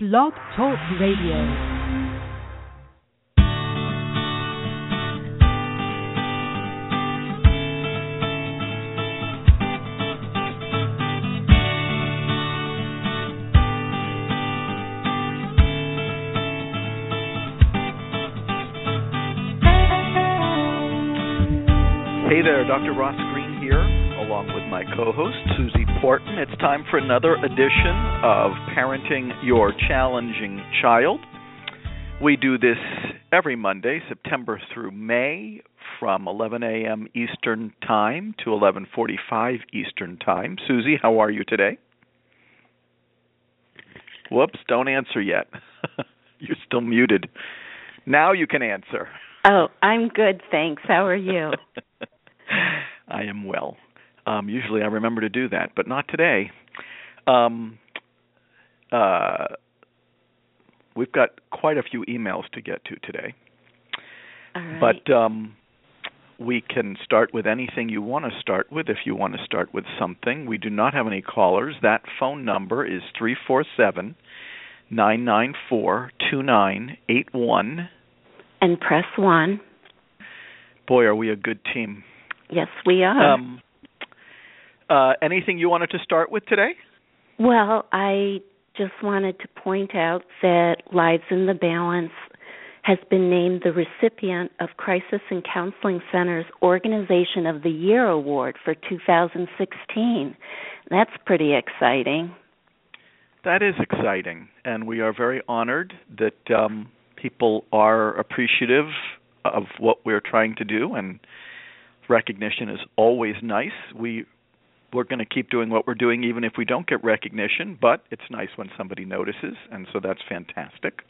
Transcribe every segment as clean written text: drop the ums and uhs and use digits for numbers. Blog Talk Radio. Hey there, Dr. Ross Green here, along with my co-host, Susie Porton. It's time for another edition of Parenting Your Challenging Child. We do this every Monday, September through May, from 11 a.m. Eastern Time to 11:45 Eastern Time. Susie, how are you today? Whoops, don't answer yet. You're still muted. Now you can answer. Oh, I'm good, thanks. How are you? I am well. Usually I remember to do that, but not today. We've got quite a few emails to get to today. All right. But we can start with anything you want to start with if you want to start with something. We do not have any callers. That phone number is 347-994-2981. And press 1. Boy, are we a good team. Yes, we are. Anything you wanted to start with today? Well, I just wanted to point out that Lives in the Balance has been named the recipient of Crisis and Counseling Center's Organization of the Year Award for 2016. That's pretty exciting. That is exciting, and we are very honored that people are appreciative of what we're trying to do, and recognition is always nice. We're going to keep doing what we're doing even if we don't get recognition, but it's nice when somebody notices, and so that's fantastic.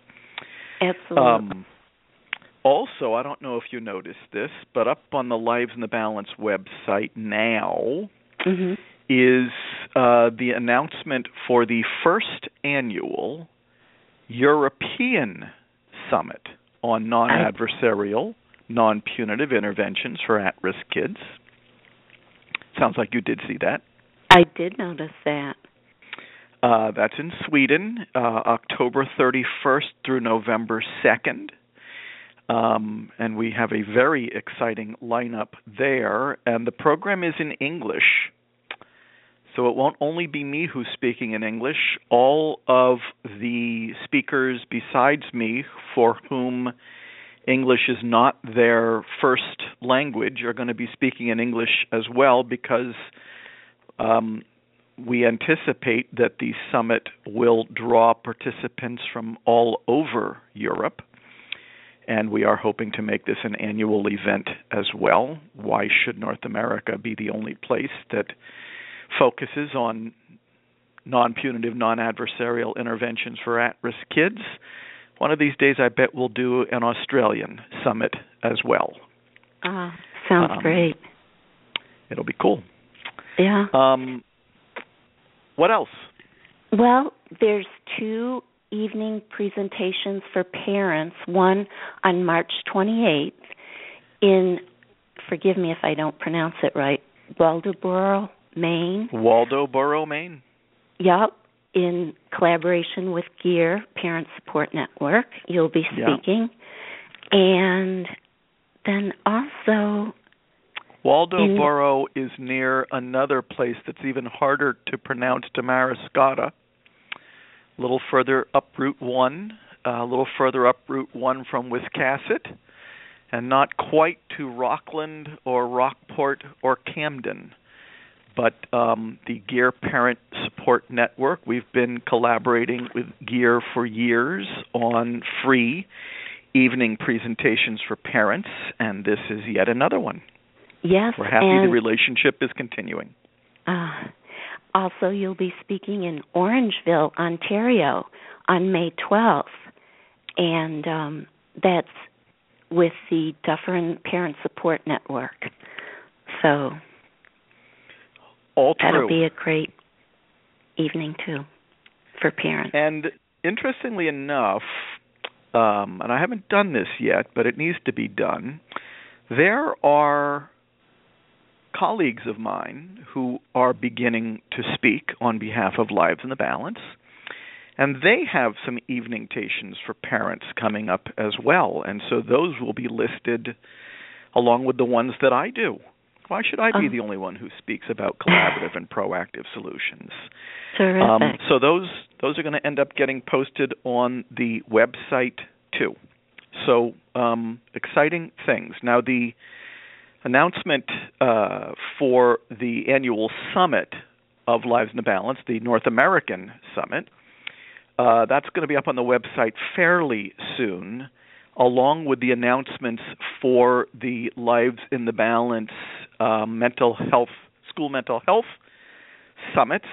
Absolutely. Also, I don't know if you noticed this, but up on the Lives in the Balance website now is the announcement for the first annual European Summit on Non-Adversarial, Non-Punitive Interventions for At-Risk Kids. Sounds like you did see that. I did notice that. That's in Sweden, October 31st through November 2nd. And we have a very exciting lineup there. And the program is in English. So it won't only be me who's speaking in English. All of the speakers besides me for whom English is not their first language are going to be speaking in English as well, because we anticipate that the summit will draw participants from all over Europe. And we are hoping to make this an annual event as well. Why should North America be the only place that focuses on non-punitive, non-adversarial interventions for at-risk kids? One of these days, I bet we'll do an Australian summit as well. Sounds great. It'll be cool. Yeah. What else? Well, there's two evening presentations for parents, one on March 28th in, forgive me if I don't pronounce it right, Waldoboro, Maine. Waldoboro, Maine. Yep. In collaboration with GEAR, Parent Support Network, you'll be speaking. Yeah. And then also, Waldoboro is near another place that's even harder to pronounce, Damariscotta, a little further up Route 1, from Wiscasset, and not quite to Rockland or Rockport or Camden. But the GEAR Parent Support Network, we've been collaborating with GEAR for years on free evening presentations for parents, and this is yet another one. Yes. We're happy the relationship is continuing. Also, you'll be speaking in Orangeville, Ontario on May 12th, and that's with the Dufferin Parent Support Network. So that'll be a great evening, too, for parents. And interestingly enough, and I haven't done this yet, but it needs to be done, there are colleagues of mine who are beginning to speak on behalf of Lives in the Balance, And they have some eveningtations for parents coming up as well. And so those will be listed along with the ones that I do. Why should I be the only one who speaks about collaborative and proactive solutions? Terrific. So those are going to end up getting posted on the website too. So exciting things. Now, the announcement for the annual summit of Lives in the Balance, the North American summit, that's going to be up on the website fairly soon, along with the announcements for the Lives in the Balance mental health, school mental health summits.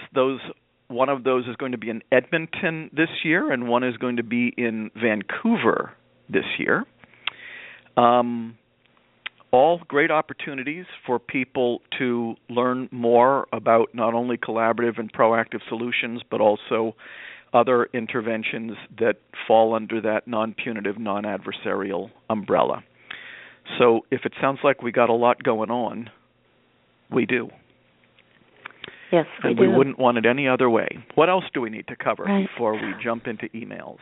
One of those is going to be in Edmonton this year, and one is going to be in Vancouver this year. All great opportunities for people to learn more about not only collaborative and proactive solutions, but also other interventions that fall under that non-punitive, non-adversarial umbrella. So if it sounds like we got a lot going on, we do. Yes, we do. And we wouldn't want it any other way. What else do we need to cover before we jump into emails?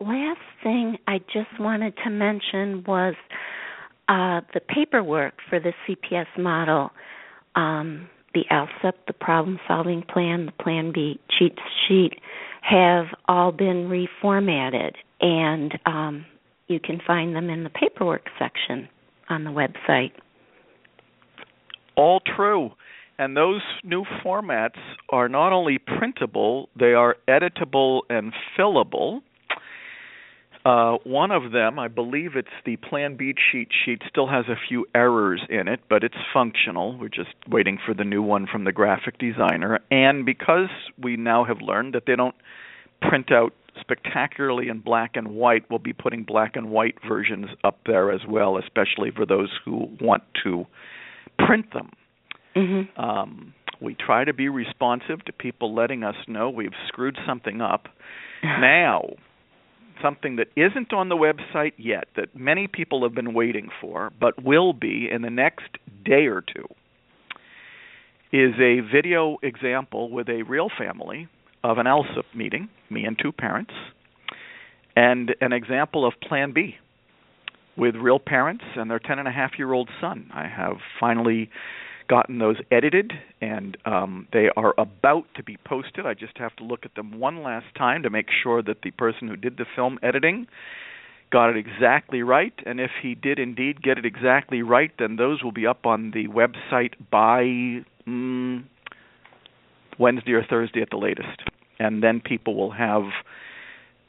Last thing I just wanted to mention was the paperwork for the CPS model, the ALSEP, the problem-solving plan, the Plan B cheat sheet, have all been reformatted, and you can find them in the paperwork section on the website. All true. And those new formats are not only printable, they are editable and fillable. One of them, I believe it's the Plan B cheat sheet, still has a few errors in it, but it's functional. We're just waiting for the new one from the graphic designer. And because we now have learned that they don't print out spectacularly in black and white, we'll be putting black and white versions up there as well, especially for those who want to print them. Mm-hmm. We try to be responsive to people letting us know we've screwed something up. Now, something that isn't on the website yet that many people have been waiting for, but will be in the next day or two, is a video example with a real family of an LSIP meeting, me and two parents, and an example of Plan B with real parents and their 10-and-a-half-year-old son. I have finally gotten those edited, and they are about to be posted. I just have to look at them one last time to make sure that the person who did the film editing got it exactly right, and if he did indeed get it exactly right, then those will be up on the website by Wednesday or Thursday at the latest, and then people will have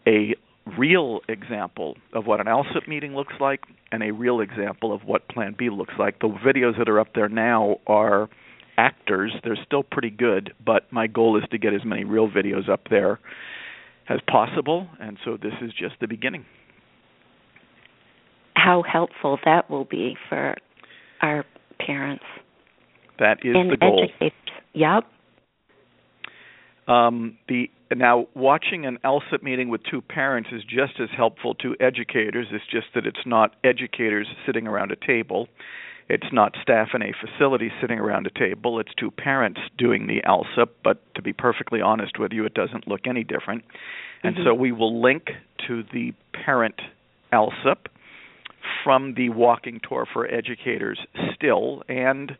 a real example of what an LSIP meeting looks like and a real example of what Plan B looks like. The videos that are up there now are actors. They're still pretty good, but my goal is to get as many real videos up there as possible, and so this is just the beginning. How helpful that will be for our parents. That is the goal. And educators. Yep. Now, watching an LSIP meeting with two parents is just as helpful to educators. It's just that it's not educators sitting around a table. It's not staff in a facility sitting around a table. It's two parents doing the LSIP, but to be perfectly honest with you, it doesn't look any different. And so we will link to the parent LSIP from the walking tour for educators still, and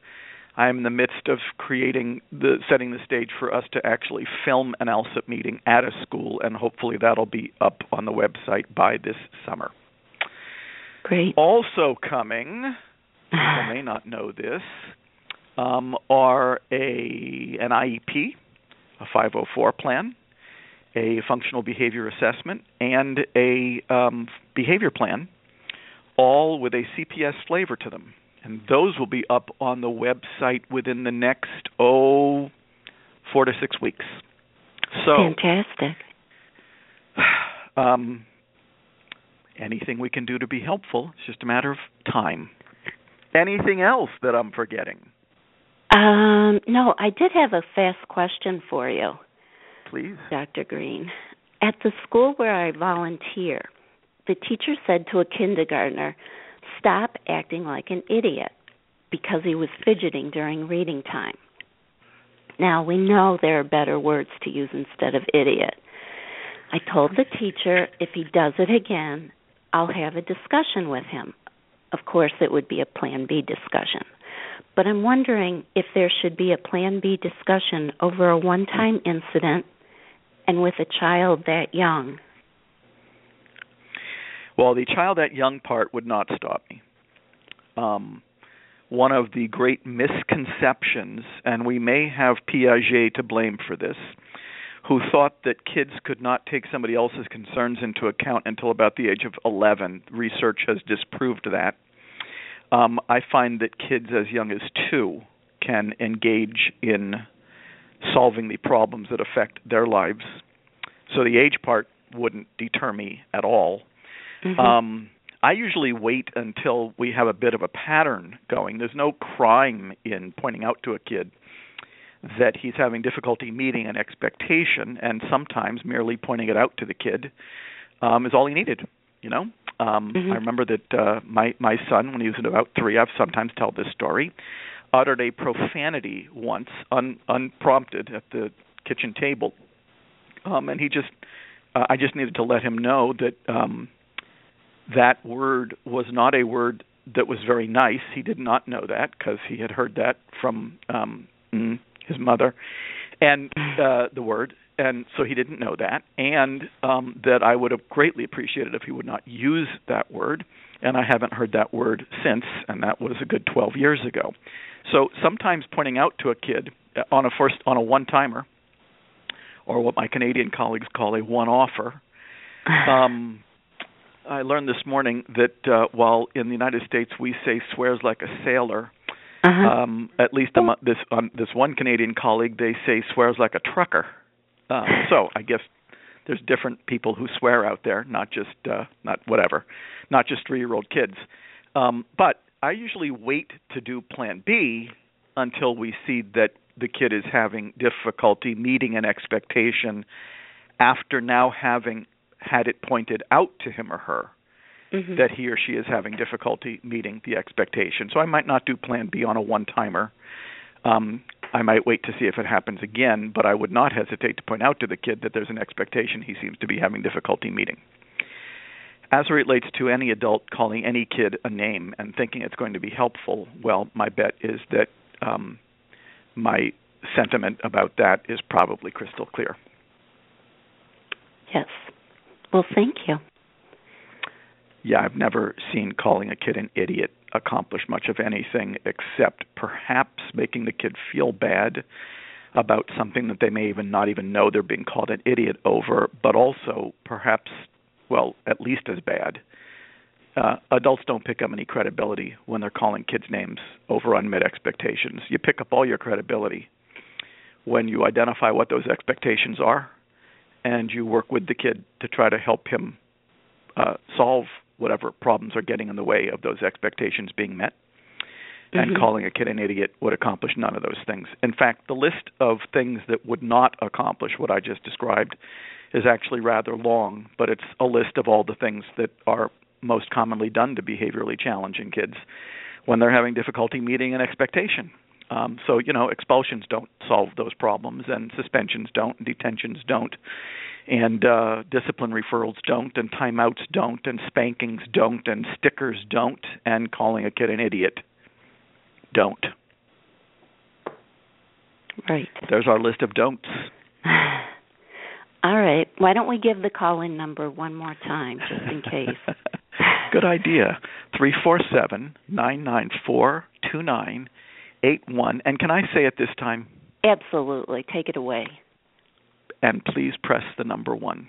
I'm in the midst of setting the stage for us to actually film an LSIP meeting at a school, and hopefully that'll be up on the website by this summer. Great. Also coming, people may not know this, are an IEP, a 504 plan, a functional behavior assessment, and a behavior plan, all with a CPS flavor to them. And those will be up on the website within the next, 4 to 6 weeks. So, fantastic. Anything we can do to be helpful, it's just a matter of time. Anything else that I'm forgetting? No, I did have a fast question for you. Please. Dr. Green. At the school where I volunteer, the teacher said to a kindergartner, "Stop acting like an idiot," because he was fidgeting during reading time. Now, we know there are better words to use instead of idiot, I told the teacher if he does it again, I'll have a discussion with him. Of course, it would be a Plan B discussion. But I'm wondering if there should be a Plan B discussion over a one-time incident and with a child that young. Well, the child that young part would not stop me. One of the great misconceptions, and we may have Piaget to blame for this, who thought that kids could not take somebody else's concerns into account until about the age of 11. Research has disproved that. I find that kids as young as 2 can engage in solving the problems that affect their lives. So the age part wouldn't deter me at all. Mm-hmm. I usually wait until we have a bit of a pattern going. There's no crime in pointing out to a kid that he's having difficulty meeting an expectation, and sometimes merely pointing it out to the kid is all he needed, you know? Mm-hmm. I remember that my son, when he was about 3, I've sometimes told this story, uttered a profanity once, unprompted at the kitchen table. And he just, I just needed to let him know that that word was not a word that was very nice. He did not know that because he had heard that from his mother, and the word, and so he didn't know that, and that I would have greatly appreciated if he would not use that word, and I haven't heard that word since, and that was a good 12 years ago. So sometimes pointing out to a kid on a one-timer, or what my Canadian colleagues call a one-offer, I learned this morning that while in the United States we say swears like a sailor, uh-huh. At least this one Canadian colleague, they say swears like a trucker. So I guess there's different people who swear out there, not just 3-year-old kids. But I usually wait to do Plan B until we see that the kid is having difficulty meeting an expectation after now having had it pointed out to him or her. Mm-hmm. That he or she is having difficulty meeting the expectation. So I might not do Plan B on a one-timer. I might wait to see if it happens again, but I would not hesitate to point out to the kid that there's an expectation he seems to be having difficulty meeting. As it relates to any adult calling any kid a name and thinking it's going to be helpful, well, my bet is that my sentiment about that is probably crystal clear. Yes. Well, thank you. Yeah, I've never seen calling a kid an idiot accomplish much of anything except perhaps making the kid feel bad about something that they may even not even know they're being called an idiot over, but also perhaps, well, at least as bad. Adults don't pick up any credibility when they're calling kids names over unmet expectations. You pick up all your credibility when you identify what those expectations are and you work with the kid to try to help him solve whatever problems are getting in the way of those expectations being met. And mm-hmm. calling a kid an idiot would accomplish none of those things. In fact, the list of things that would not accomplish what I just described is actually rather long, but it's a list of all the things that are most commonly done to behaviorally challenging kids when they're having difficulty meeting an expectation. So, you know, expulsions don't solve those problems, and suspensions don't, and detentions don't, and discipline referrals don't, and timeouts don't, and spankings don't, and stickers don't, and calling a kid an idiot don't. Right. There's our list of don'ts. All right. Why don't we give the call-in number one more time, just in case. Good idea. 347-994-2981. And can I say at this time? Absolutely. Take it away. And please press the number 1.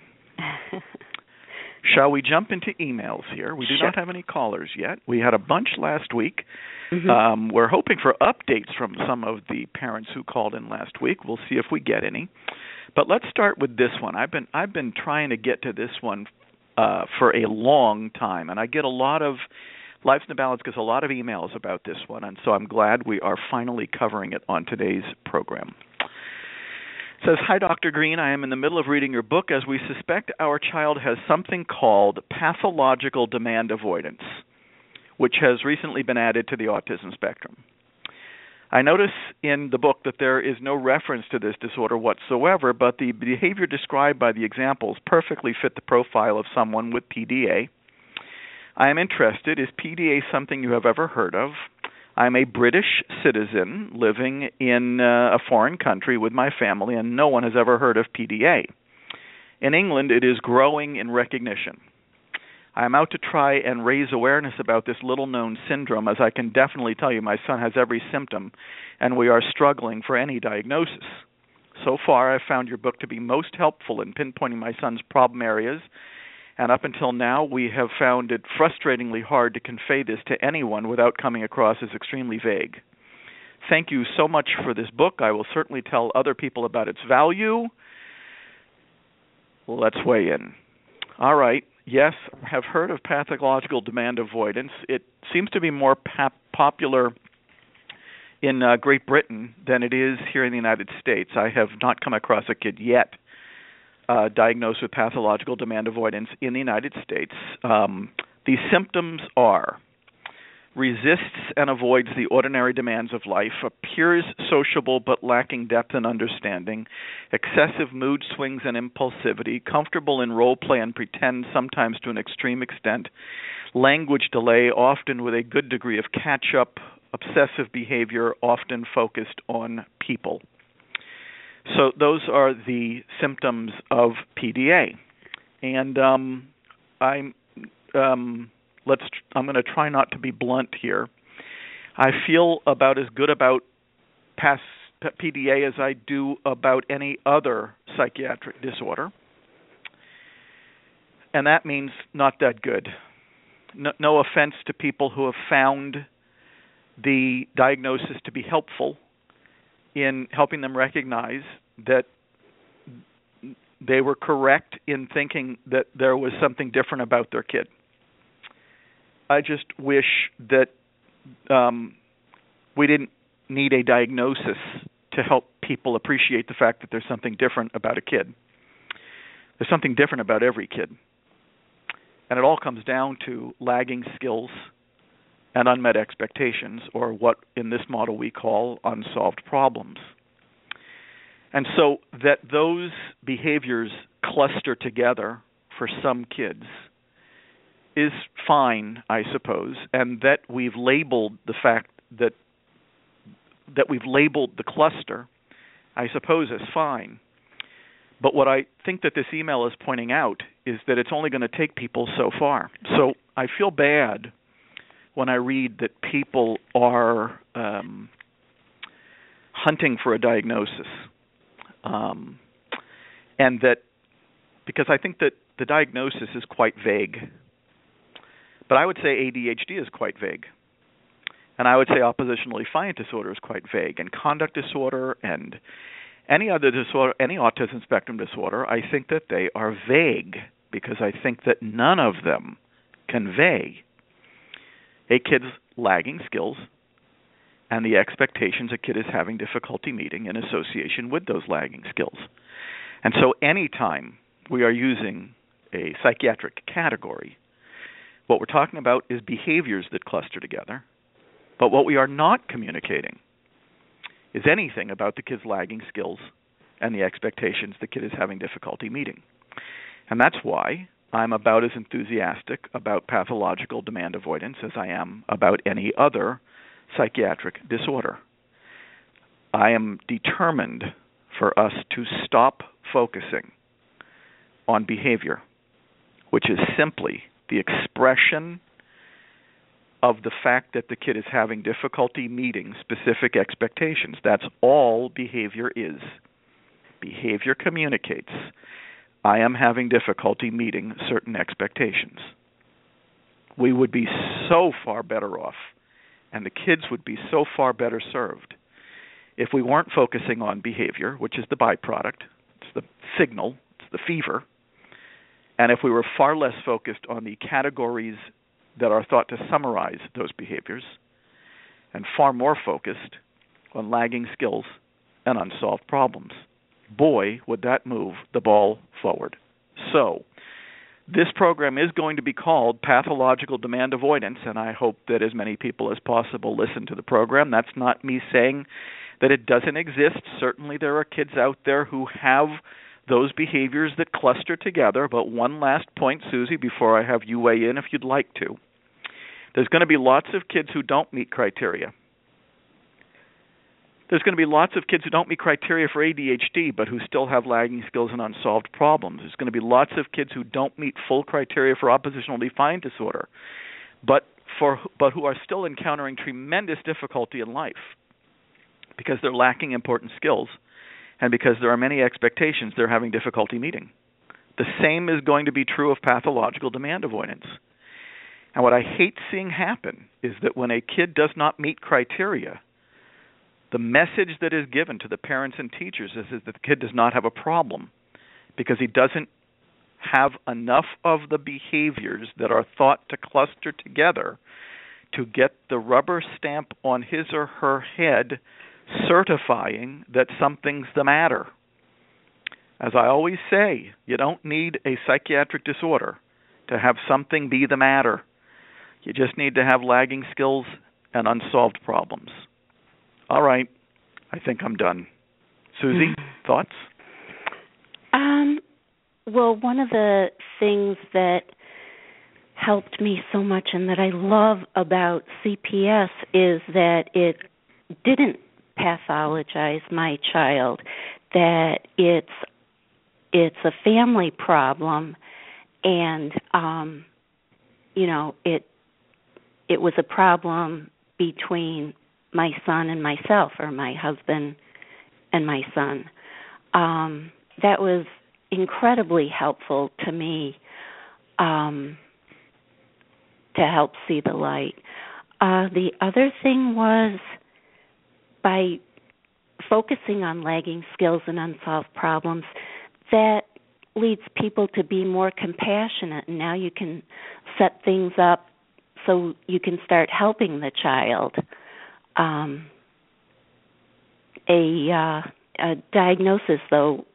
Shall we jump into emails here? We do not have any callers yet. We had a bunch last week. Mm-hmm. We're hoping for updates from some of the parents who called in last week. We'll see if we get any. But let's start with this one. I've been trying to get to this one for a long time, and I get a lot of Lives in the Balance gets a lot of emails about this one, and so I'm glad we are finally covering it on today's program. It says, "Hi, Dr. Green. I am in the middle of reading your book as we suspect our child has something called pathological demand avoidance, which has recently been added to the autism spectrum. I notice in the book that there is no reference to this disorder whatsoever, but the behavior described by the examples perfectly fit the profile of someone with PDA. I am interested, is PDA something you have ever heard of? I'm a British citizen living in a foreign country with my family, and no one has ever heard of PDA. In England, it is growing in recognition. I am out to try and raise awareness about this little-known syndrome, as I can definitely tell you my son has every symptom, and we are struggling for any diagnosis. So far, I've found your book to be most helpful in pinpointing my son's problem areas, and up until now, we have found it frustratingly hard to convey this to anyone without coming across as extremely vague. Thank you so much for this book. I will certainly tell other people about its value. Let's weigh in. All right. Yes, I have heard of pathological demand avoidance. It seems to be more popular in Great Britain than it is here in the United States. I have not come across a kid yet diagnosed with pathological demand avoidance in the United States. The symptoms are: resists and avoids the ordinary demands of life, appears sociable but lacking depth and understanding, excessive mood swings and impulsivity, comfortable in role play and pretend, sometimes to an extreme extent, language delay, often with a good degree of catch-up, obsessive behavior, often focused on people. So those are the symptoms of PDA. And I'm going to try not to be blunt here. I feel about as good about PDA as I do about any other psychiatric disorder. And that means not that good. No offense to people who have found the diagnosis to be helpful in helping them recognize that they were correct in thinking that there was something different about their kid. I just wish that we didn't need a diagnosis to help people appreciate the fact that there's something different about a kid. There's something different about every kid. And it all comes down to lagging skills and unmet expectations, or what in this model we call unsolved problems. And so that those behaviors cluster together for some kids is fine, I suppose, and that we've labeled the fact that we've labeled the cluster, I suppose, as fine. But what I think that this email is pointing out is that it's only going to take people so far. So I feel bad when I read that people are hunting for a diagnosis, and that, because I think that the diagnosis is quite vague. But I would say ADHD is quite vague. And I would say oppositional defiant disorder is quite vague. And conduct disorder and any other disorder, any autism spectrum disorder, I think that they are vague, because I think that none of them convey a kid's lagging skills and the expectations a kid is having difficulty meeting in association with those lagging skills. And so any time we are using a psychiatric category, what we're talking about is behaviors that cluster together, but what we are not communicating is anything about the kid's lagging skills and the expectations the kid is having difficulty meeting. And that's why I'm about as enthusiastic about pathological demand avoidance as I am about any other psychiatric disorder. I am determined for us to stop focusing on behavior, which is simply the expression of the fact that the kid is having difficulty meeting specific expectations. That's all behavior is. Behavior communicates, I am having difficulty meeting certain expectations. We would be so far better off, and the kids would be so far better served, if we weren't focusing on behavior, which is the byproduct, it's the signal, it's the fever, and if we were far less focused on the categories that are thought to summarize those behaviors, and far more focused on lagging skills and unsolved problems. Boy, would that move the ball forward. So This program is going to be called Pathological Demand Avoidance, and I hope that as many people as possible listen to the program. That's not me saying that it doesn't exist. Certainly there are kids out there who have those behaviors that cluster together. But one last point, Susie, before I have you weigh in if you'd like to. There's going to be lots of kids who don't meet criteria. There's going to be lots of kids who don't meet criteria for ADHD, but who still have lagging skills and unsolved problems. There's going to be lots of kids who don't meet full criteria for oppositional defiant disorder, but who are still encountering tremendous difficulty in life because they're lacking important skills and because there are many expectations they're having difficulty meeting. The same is going to be true of pathological demand avoidance. And what I hate seeing happen is that when a kid does not meet criteria, the message that is given to the parents and teachers is that the kid does not have a problem because he doesn't have enough of the behaviors that are thought to cluster together to get the rubber stamp on his or her head certifying that something's the matter. As I always say, you don't need a psychiatric disorder to have something be the matter. You just need to have lagging skills and unsolved problems. All right, I think I'm done. Susie, thoughts? Well, one of the things that helped me so much and that I love about CPS is that it didn't pathologize my child, that it's a family problem, and it was a problem between my son and myself, or my husband and my son. That was incredibly helpful to me to help see the light. The other thing was, by focusing on lagging skills and unsolved problems, that leads people to be more compassionate, and now you can set things up so you can start helping the child. A diagnosis, though,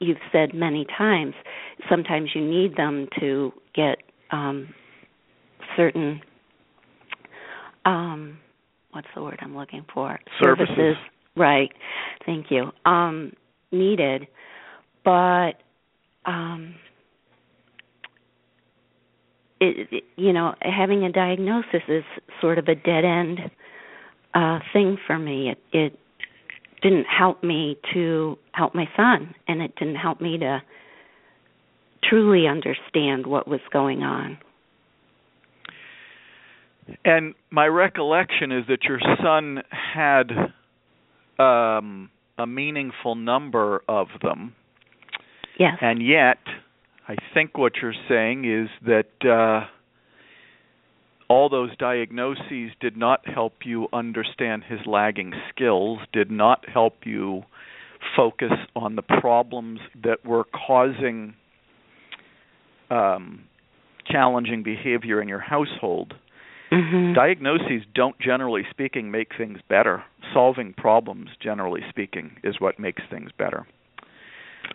you've said many times, sometimes you need them to get certain, what's the word I'm looking for? Services. Right. Thank you. Needed. But, having a diagnosis is sort of a dead end thing for me. It didn't help me to help my son, and it didn't help me to truly understand what was going on. And my recollection is that your son had a meaningful number of them. Yes. And yet, I think what you're saying is that all those diagnoses did not help you understand his lagging skills, did not help you focus on the problems that were causing challenging behavior in your household. Mm-hmm. Diagnoses don't, generally speaking, make things better. Solving problems, generally speaking, is what makes things better.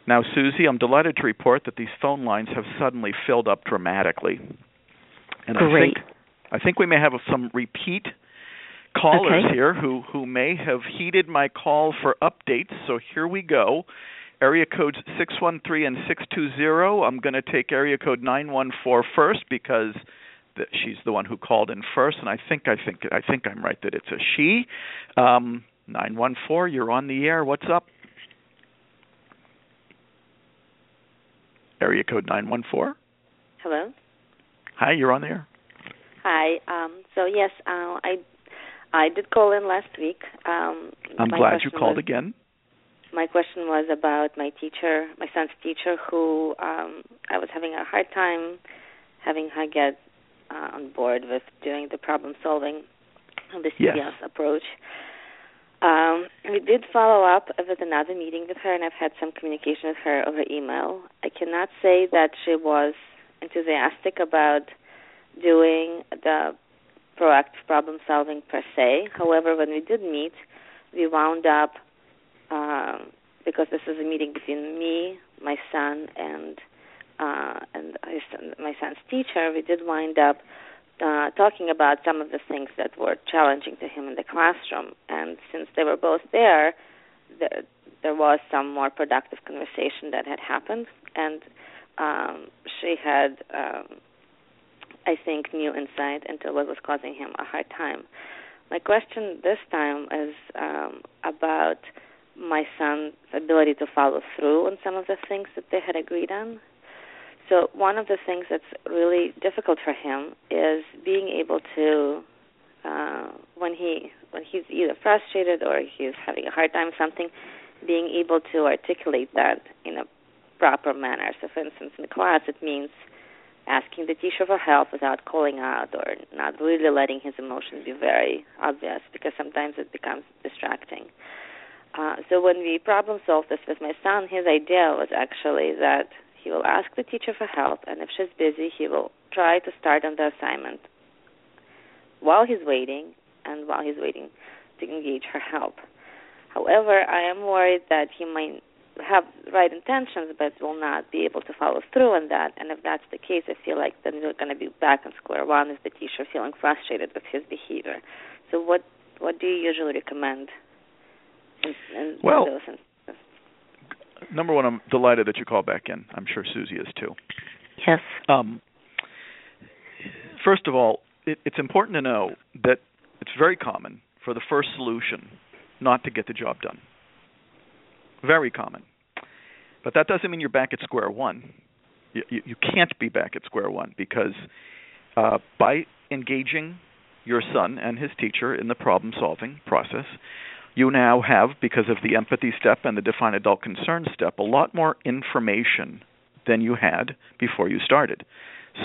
Now, Susie, I'm delighted to report that these phone lines have suddenly filled up dramatically. And great. I think we may have some repeat callers here who may have heeded my call for updates. So here we go. Area codes 613 and 620. I'm going to take area code 914 first because she's the one who called in first, and I think I'm right that it's a she. 914, you're on the air. What's up? Area code 914. Hello. Hi, you're on the air. Hi. I did call in last week. I'm glad you called again. My question was about my teacher, my son's teacher, who I was having a hard time having her get on board with doing the problem solving of the CPS approach. We did follow up with another meeting with her, and I've had some communication with her over email. I cannot say that she was enthusiastic about doing the proactive problem-solving per se. However, when we did meet, we wound up, because this is a meeting between me, my son, and my son's teacher, we did wind up talking about some of the things that were challenging to him in the classroom. And since they were both there, there was some more productive conversation that had happened. And she had, I think, new insight into what was causing him a hard time. My question this time is about my son's ability to follow through on some of the things that they had agreed on. So one of the things that's really difficult for him is being able to, when he's either frustrated or he's having a hard time with something, being able to articulate that in a proper manner. So, for instance, in class, it means asking the teacher for help without calling out or not really letting his emotions be very obvious, because sometimes it becomes distracting. So when we problem-solved this with my son, his idea was actually that he will ask the teacher for help, and if she's busy, he will try to start on the assignment while he's waiting and while he's waiting to engage her help. However, I am worried that he might have right intentions but will not be able to follow through on that, and if that's the case, I feel like then we're going to be back on square one with the teacher feeling frustrated with his behavior. So what do you usually recommend in those instances? Number one, I'm delighted that you called back in. I'm sure Susie is too. Yes. First of all, it's important to know that it's very common for the first solution not to get the job done. Very common. But that doesn't mean you're back at square one. You can't be back at square one, because by engaging your son and his teacher in the problem-solving process, you now have, because of the empathy step and the defined adult concern step, a lot more information than you had before you started.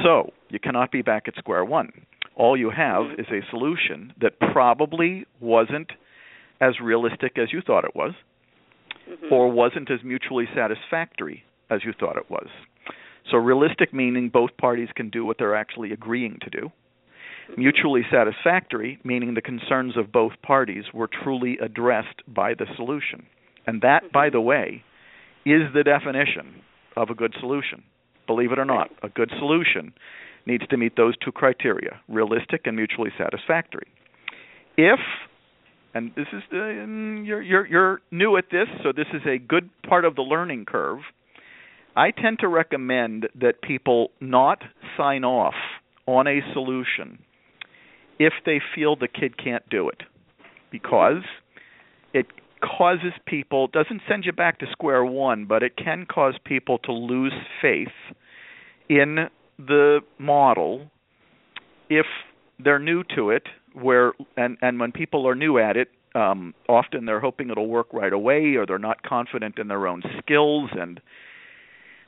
So you cannot be back at square one. All you have is a solution that probably wasn't as realistic as you thought it was, or wasn't as mutually satisfactory as you thought it was. So realistic meaning both parties can do what they're actually agreeing to do. Mutually satisfactory, meaning the concerns of both parties were truly addressed by the solution. And that, by the way, is the definition of a good solution. Believe it or not, a good solution needs to meet those two criteria, realistic and mutually satisfactory. If, and this is you're new at this, so this is a good part of the learning curve, I tend to recommend that people not sign off on a solution if they feel the kid can't do it, because it causes people, doesn't send you back to square one, but it can cause people to lose faith in the model if they're new to it, and when people are new at it, often they're hoping it'll work right away, or they're not confident in their own skills, and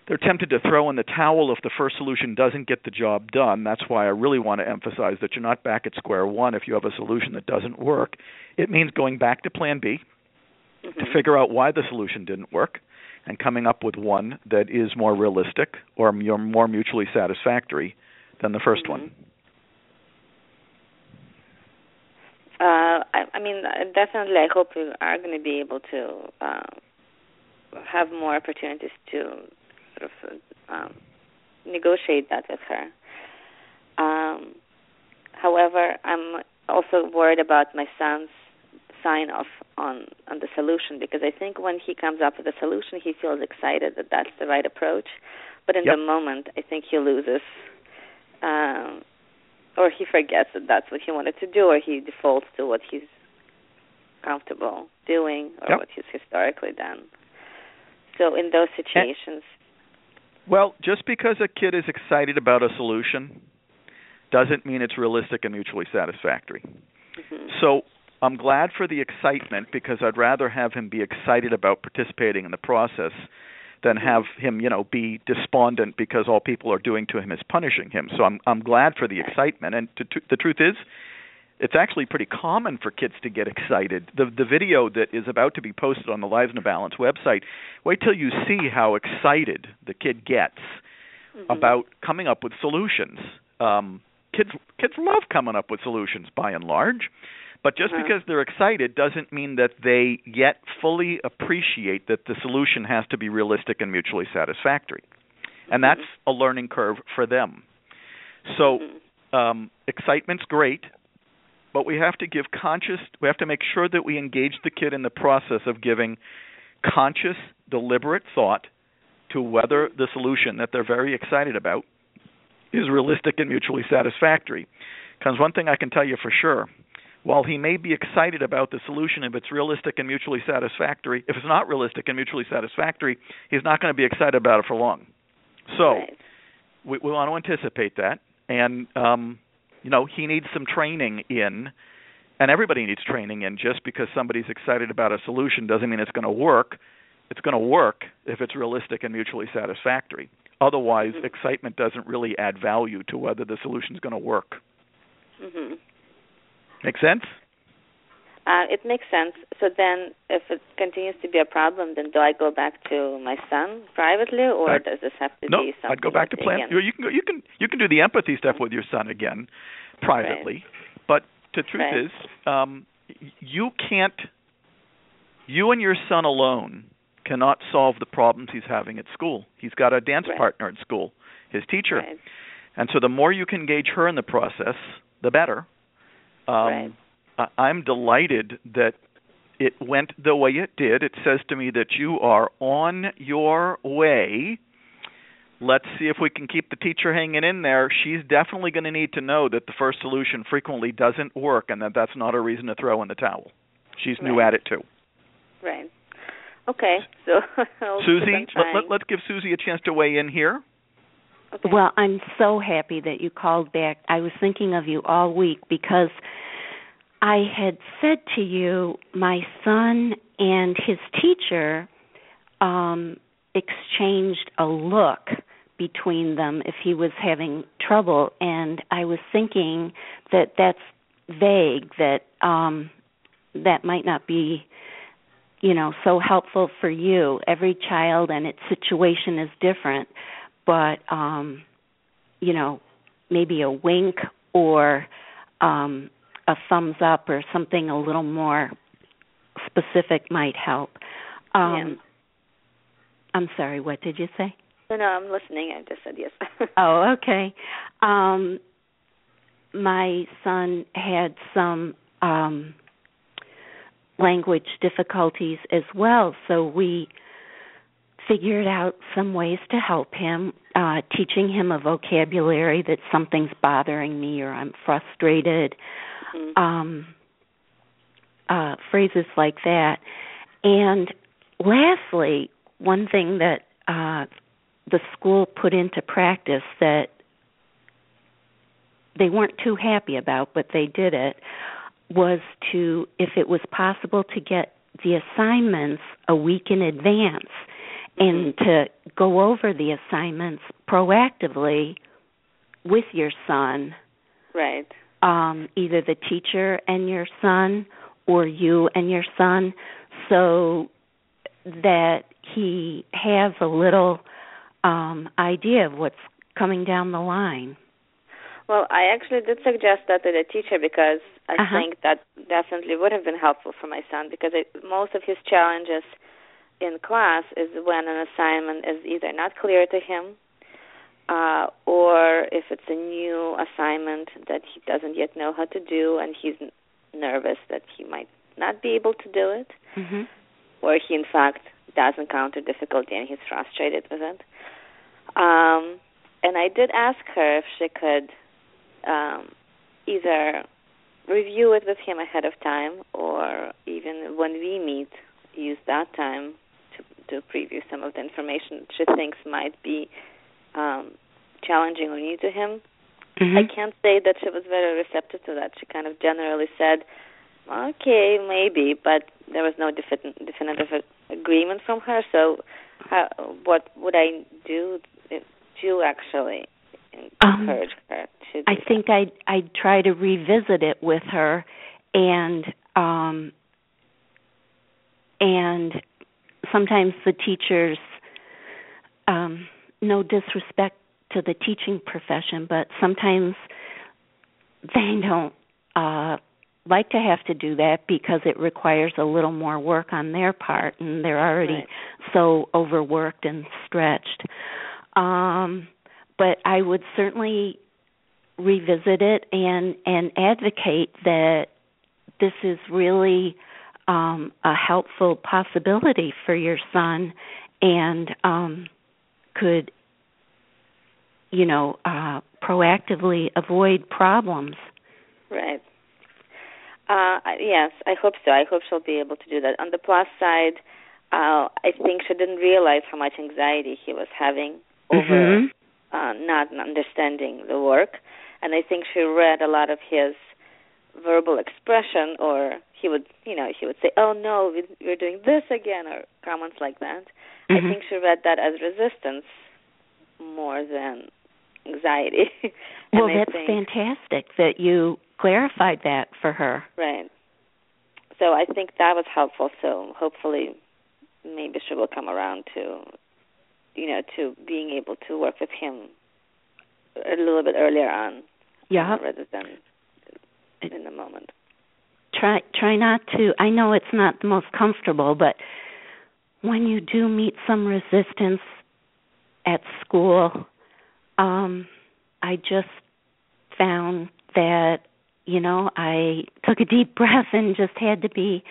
they're tempted to throw in the towel if the first solution doesn't get the job done. That's why I really want to emphasize that you're not back at square one if you have a solution that doesn't work. It means going back to Plan B to figure out why the solution didn't work and coming up with one that is more realistic or more mutually satisfactory than the first one. I mean, definitely I hope we are going to be able to have more opportunities to negotiate that with her. However, I'm also worried about my son's sign-off on the solution, because I think when he comes up with a solution, he feels excited that that's the right approach. But in the moment, I think he loses, or he forgets that that's what he wanted to do, or he defaults to what he's comfortable doing or what he's historically done. So in those situations... Well, just because a kid is excited about a solution doesn't mean it's realistic and mutually satisfactory. So I'm glad for the excitement, because I'd rather have him be excited about participating in the process than have him, be despondent because all people are doing to him is punishing him. So I'm glad for the excitement. And the truth is, it's actually pretty common for kids to get excited. The video that is about to be posted on the Lives in the Balance website, wait till you see how excited the kid gets about coming up with solutions. Kids love coming up with solutions by and large, but just because they're excited doesn't mean that they yet fully appreciate that the solution has to be realistic and mutually satisfactory. And that's a learning curve for them. So excitement's great, but we have to give we have to make sure that we engage the kid in the process of giving conscious, deliberate thought to whether the solution that they're very excited about is realistic and mutually satisfactory. Because one thing I can tell you for sure, while he may be excited about the solution, if it's realistic and mutually satisfactory, if it's not realistic and mutually satisfactory, he's not going to be excited about it for long. So we want to anticipate that. And, you know, he needs some training in, and everybody needs training in. Just because somebody's excited about a solution doesn't mean it's going to work. It's going to work if it's realistic and mutually satisfactory. Otherwise, excitement doesn't really add value to whether the solution's going to work. Mm-hmm. Make sense? It makes sense. So then if it continues to be a problem, then do I go back to my son privately, or does this have to be something? No, I'd go back to plan. You can do the empathy stuff with your son again privately. But the truth is you can't – you and your son alone cannot solve the problems he's having at school. He's got a dance partner at school, his teacher. And so the more you can engage her in the process, the better. I'm delighted that it went the way it did. It says to me that you are on your way. Let's see if we can keep the teacher hanging in there. She's definitely going to need to know that the first solution frequently doesn't work and that that's not a reason to throw in the towel. She's new at it, too. Right. Okay. So, Susie, let's give Susie a chance to weigh in here. Okay. Well, I'm so happy that you called back. I was thinking of you all week because I had said to you, my son and his teacher exchanged a look between them if he was having trouble, and I was thinking that that's vague, that that might not be, you know, so helpful for you. Every child and its situation is different. But, you know, maybe a wink or a thumbs up or something a little more specific might help. I'm sorry, what did you say? No, I'm listening. I just said yes. Oh, okay. My son had some language difficulties as well, so we figured out some ways to help him, teaching him a vocabulary that something's bothering me or I'm frustrated, phrases like that. And lastly, one thing that the school put into practice that they weren't too happy about, but they did it, was to, if it was possible, to get the assignments a week in advance and to go over the assignments proactively with your son. Right. Either the teacher and your son or you and your son, so that he has a little idea of what's coming down the line. Well, I actually did suggest that to the teacher because I think that definitely would have been helpful for my son, because most of his challenges in class is when an assignment is either not clear to him or if it's a new assignment that he doesn't yet know how to do and he's nervous that he might not be able to do it, or he, in fact, does encounter difficulty and he's frustrated with it. And I did ask her if she could either review it with him ahead of time or even when we meet, use that time to preview some of the information she thinks might be challenging or new to him. I can't say that she was very receptive to that. She kind of generally said, okay, maybe, but there was no definitive agreement from her, so what would I do to actually encourage her to do that? Think I'd try to revisit it with her and sometimes the teachers, no disrespect to the teaching profession, but sometimes they don't like to have to do that because it requires a little more work on their part, and they're already so overworked and stretched. But I would certainly revisit it and advocate that this is really a helpful possibility for your son, and could, you know, proactively avoid problems. Right. Yes, I hope so. I hope she'll be able to do that. On the plus side, I think she didn't realize how much anxiety he was having over not understanding the work. And I think she read a lot of his verbal expression, or he would say, oh, no, we're doing this again, or comments like that. Mm-hmm. I think she read that as resistance more than anxiety. Well, that's fantastic that you clarified that for her. Right. So I think that was helpful. So hopefully maybe she will come around to, you know, to being able to work with him a little bit earlier on, rather than in the moment. Try not to. I know it's not the most comfortable, but when you do meet some resistance at school, I just found that, you know, I took a deep breath and just had to be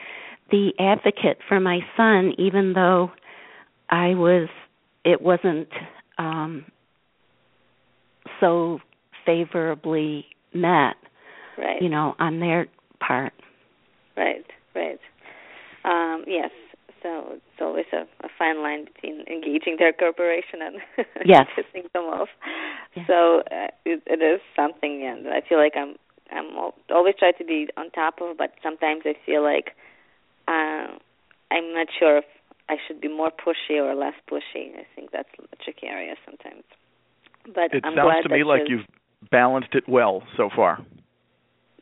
the advocate for my son, even though it wasn't so favorably met, right, you know, on their part. Right, right. Yes. So it's always a fine line between engaging their cooperation and pissing them off. Yeah. So it is something, and I feel like I'm always try to be on top of, but sometimes I feel like I'm not sure if I should be more pushy or less pushy. I think that's a tricky area sometimes. But it sounds to me like you've balanced it well so far.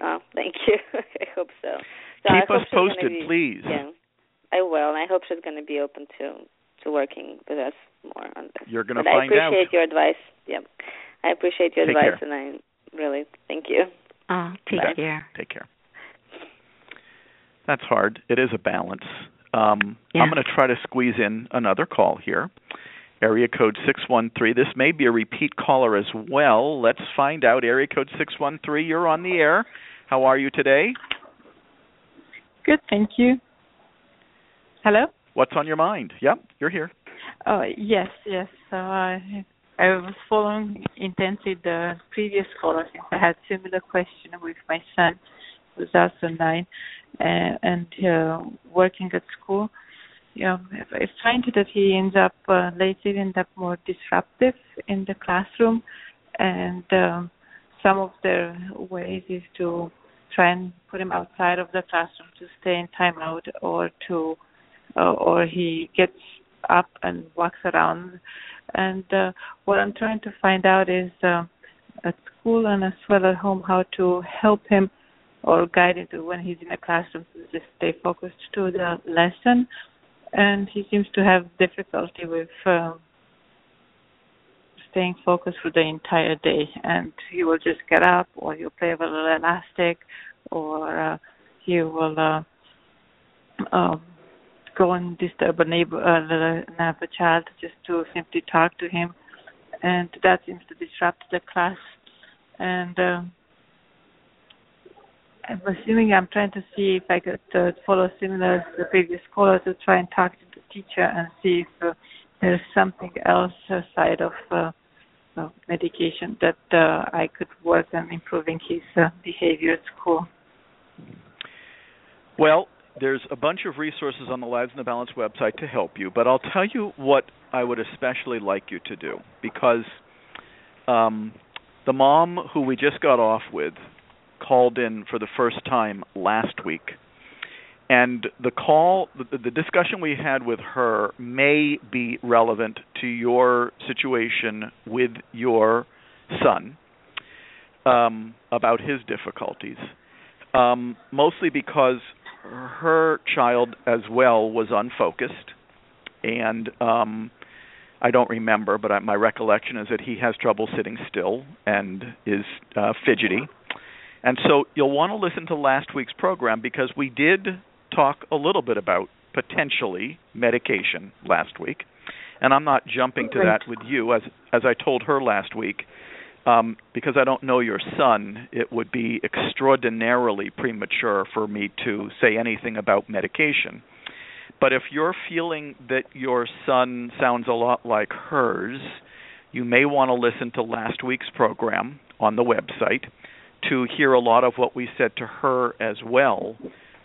Oh, thank you. I hope so. Keep us posted, please. Yeah. I will, and I hope she's going to be open to working with us more on this. You're going to find out. I appreciate your advice. Yep. I appreciate your advice, and I really thank you. Take care. Take care. That's hard. It is a balance. I'm going to try to squeeze in another call here. Area code 613. This may be a repeat caller as well. Let's find out. Area code 613, you're on the air. How are you today? Good, thank you. Hello? What's on your mind? Yep, you're here. Oh, yes. I was following intensely the previous caller. I had a similar question with my son, who's also 9, and working at school. You know, I find that he ends up more disruptive in the classroom, and some of their ways is to try and put him outside of the classroom to stay in timeout, or he gets up and walks around. And what I'm trying to find out is at school and as well at home, how to help him or guide him to, when he's in the classroom, to just stay focused to the lesson. And he seems to have difficulty with staying focused for the entire day. And he will just get up, or he'll play with an elastic, or he will go and disturb another child just to simply talk to him, and that seems to disrupt the class. And I'm trying to see if I could follow similar to the previous caller, to try and talk to the teacher and see if there's something else aside of medication that I could work on improving his behavior at school. Well, there's a bunch of resources on the Lives in the Balance website to help you, but I'll tell you what I would especially like you to do, because the mom who we just got off with called in for the first time last week, and the discussion we had with her may be relevant to your situation with your son about his difficulties, mostly because her child as well was unfocused, and I don't remember, but my recollection is that he has trouble sitting still and is fidgety. And so you'll want to listen to last week's program, because we did talk a little bit about potentially medication last week, And I'm not jumping to that with you, as I told her last week, because I don't know your son, it would be extraordinarily premature for me to say anything about medication. But if you're feeling that your son sounds a lot like hers, you may want to listen to last week's program on the website to hear a lot of what we said to her as well.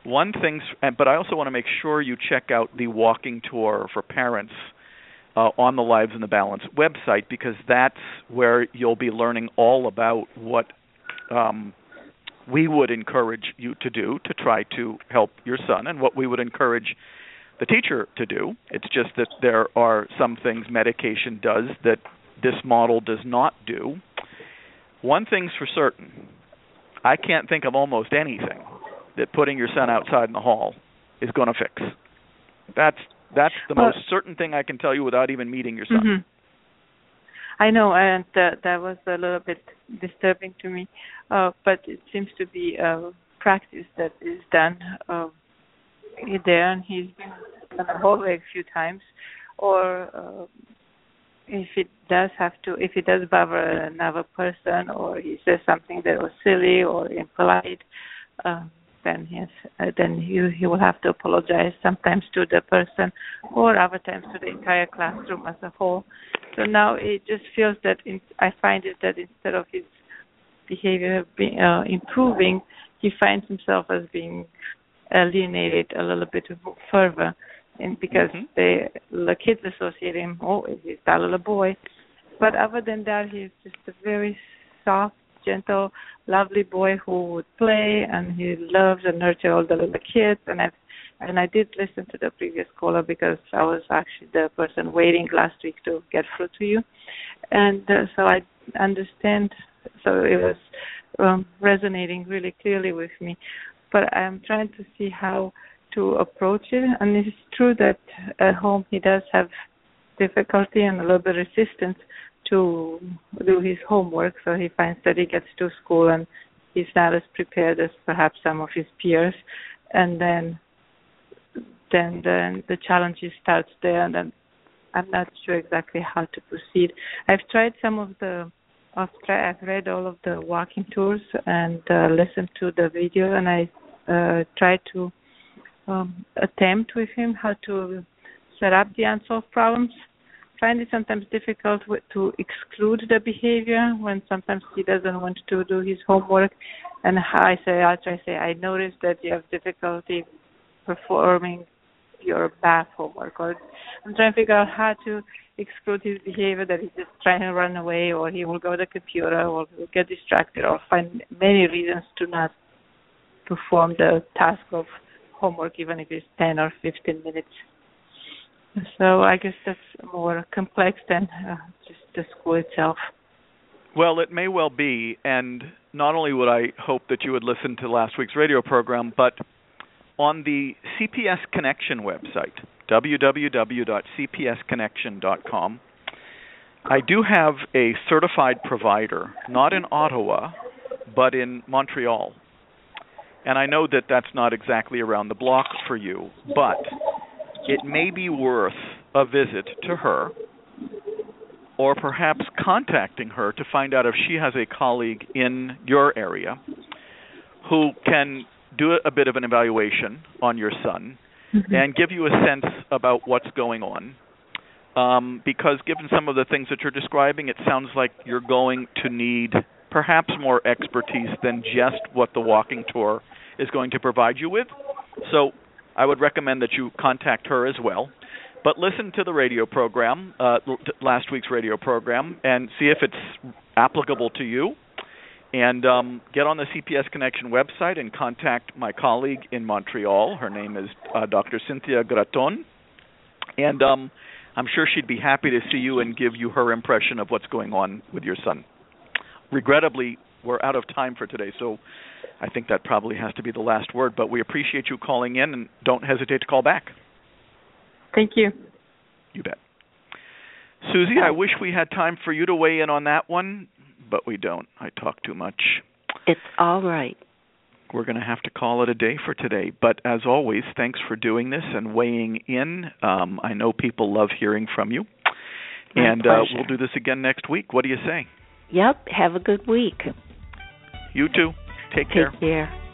One thing, but I also want to make sure you check out the walking tour for parents on the Lives in the Balance website, because that's where you'll be learning all about what we would encourage you to do to try to help your son and what we would encourage the teacher to do. It's just that there are some things medication does that this model does not do. One thing's for certain, I can't think of almost anything that putting your son outside in the hall is going to fix. That's the most certain thing I can tell you without even meeting your son. Mm-hmm. I know, and that was a little bit disturbing to me, but it seems to be a practice that is done there, and he's been in the hallway a few times, or if it does bother another person, or he says something that was silly or impolite, then he will have to apologize sometimes to the person, or other times to the entire classroom as a whole. So now it just feels that I find it that instead of his behavior being, improving, he finds himself as being alienated a little bit further, and because the kids associate him, he's that little boy. But other than that, he's just a very soft, gentle, lovely boy who would play, and he loves and nurtures all the little kids. And I did listen to the previous caller, because I was actually the person waiting last week to get through to you, and so I understand. So it was resonating really clearly with me. But I'm trying to see how to approach it. And it's true that at home he does have difficulty and a little bit of resistance to do his homework, so he finds that he gets to school and he's not as prepared as perhaps some of his peers, and then the challenge starts there, and then I'm not sure exactly how to proceed. I've tried I've read all of the walking tours and listened to the video, and I tried to attempt with him how to set up the unsolved problems. Find it sometimes difficult to exclude the behavior when sometimes he doesn't want to do his homework. And I noticed that you have difficulty performing your math homework. Or I'm trying to figure out how to exclude his behavior that he's just trying to run away, or he will go to the computer, or he'll get distracted, or find many reasons to not perform the task of homework, even if it's 10 or 15 minutes. So I guess that's more complex than just the school itself. Well, it may well be, and not only would I hope that you would listen to last week's radio program, but on the CPS Connection website, www.cpsconnection.com, I do have a certified provider, not in Ottawa, but in Montreal. And I know that that's not exactly around the block for you, but it may be worth a visit to her, or perhaps contacting her to find out if she has a colleague in your area who can do a bit of an evaluation on your son and give you a sense about what's going on. Because given some of the things that you're describing, it sounds like you're going to need perhaps more expertise than just what the walking tour is going to provide you with. So I would recommend that you contact her as well. But listen to the radio program, last week's radio program, and see if it's applicable to you. And get on the CPS Connection website and contact my colleague in Montreal. Her name is Dr. Cynthia Graton. And I'm sure she'd be happy to see you and give you her impression of what's going on with your son. Regrettably, we're out of time for today, so I think that probably has to be the last word, but we appreciate you calling in, and don't hesitate to call back. Thank you. You bet. Susie, I wish we had time for you to weigh in on that one, but we don't. I talk too much. It's all right. We're going to have to call it a day for today, but as always, thanks for doing this and weighing in. I know people love hearing from you. And we'll do this again next week. What do you say? Yep. Have a good week. You too. Take care.